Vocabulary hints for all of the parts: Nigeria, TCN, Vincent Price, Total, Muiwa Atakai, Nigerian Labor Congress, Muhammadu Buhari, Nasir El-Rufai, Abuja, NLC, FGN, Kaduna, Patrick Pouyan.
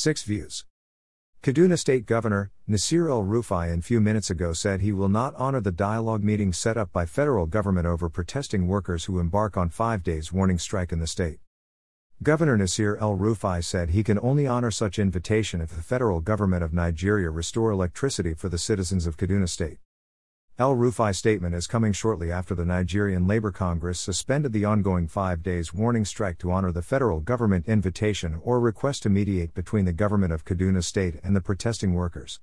Six views. Kaduna State Governor Nasir El-Rufai a few minutes ago said he will not honor the dialogue meeting set up by federal government over protesting workers who embark on 5 days warning strike in the state. Governor Nasir El-Rufai said he can only honor such invitation if the federal government of Nigeria restore electricity for the citizens of Kaduna State. El-Rufai's statement is coming shortly after the Nigerian Labor Congress suspended the ongoing 5 days warning strike to honor the federal government invitation or request to mediate between the government of Kaduna State and the protesting workers.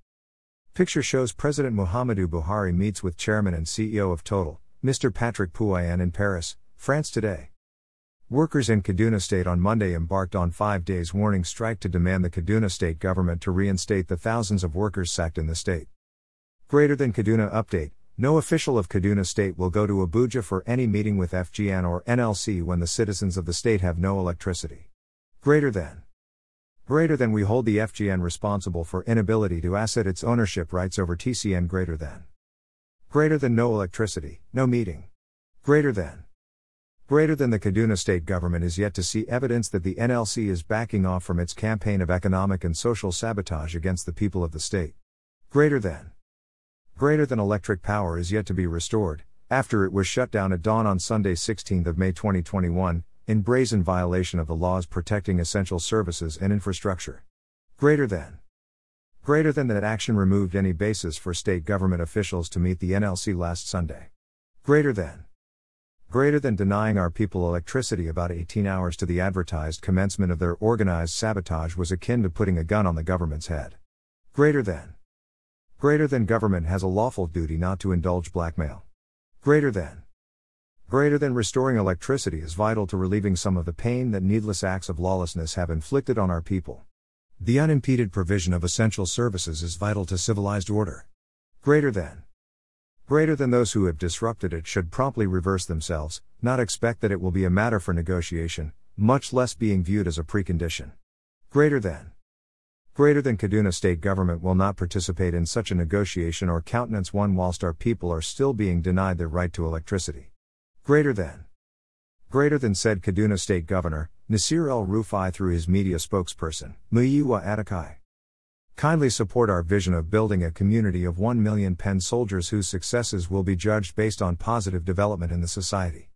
Picture shows President Muhammadu Buhari meets with Chairman and CEO of Total, Mr. Patrick Pouyan in Paris, France today. Workers in Kaduna State on Monday embarked on 5 days warning strike to demand the Kaduna State government to reinstate the thousands of workers sacked in the state. Greater than Kaduna update. No official of Kaduna State will go to Abuja for any meeting with FGN or NLC when the citizens of the state have no electricity. Greater than we hold the FGN responsible for inability to assert its ownership rights over TCN. Greater than no electricity, no meeting. Greater than the Kaduna State government is yet to see evidence that the NLC is backing off from its campaign of economic and social sabotage against the people of the state. Greater than electric power is yet to be restored, after it was shut down at dawn on Sunday 16 May 2021, in brazen violation of the laws protecting essential services and infrastructure. Greater than that action removed any basis for state government officials to meet the NLC last Sunday. Greater than denying our people electricity about 18 hours to the advertised commencement of their organized sabotage was akin to putting a gun on the government's head. Greater than government has a lawful duty not to indulge blackmail. Greater than restoring electricity is vital to relieving some of the pain that needless acts of lawlessness have inflicted on our people. The unimpeded provision of essential services is vital to civilized order. Greater than those who have disrupted it should promptly reverse themselves, not expect that it will be a matter for negotiation, much less being viewed as a precondition. Greater than Kaduna State government will not participate in such a negotiation or countenance one whilst our people are still being denied their right to electricity. Greater than said Kaduna State Governor Nasir El-Rufai through his media spokesperson Muiwa Atakai. Kindly support our vision of building a community of 1 million pen soldiers whose successes will be judged based on positive development in the society.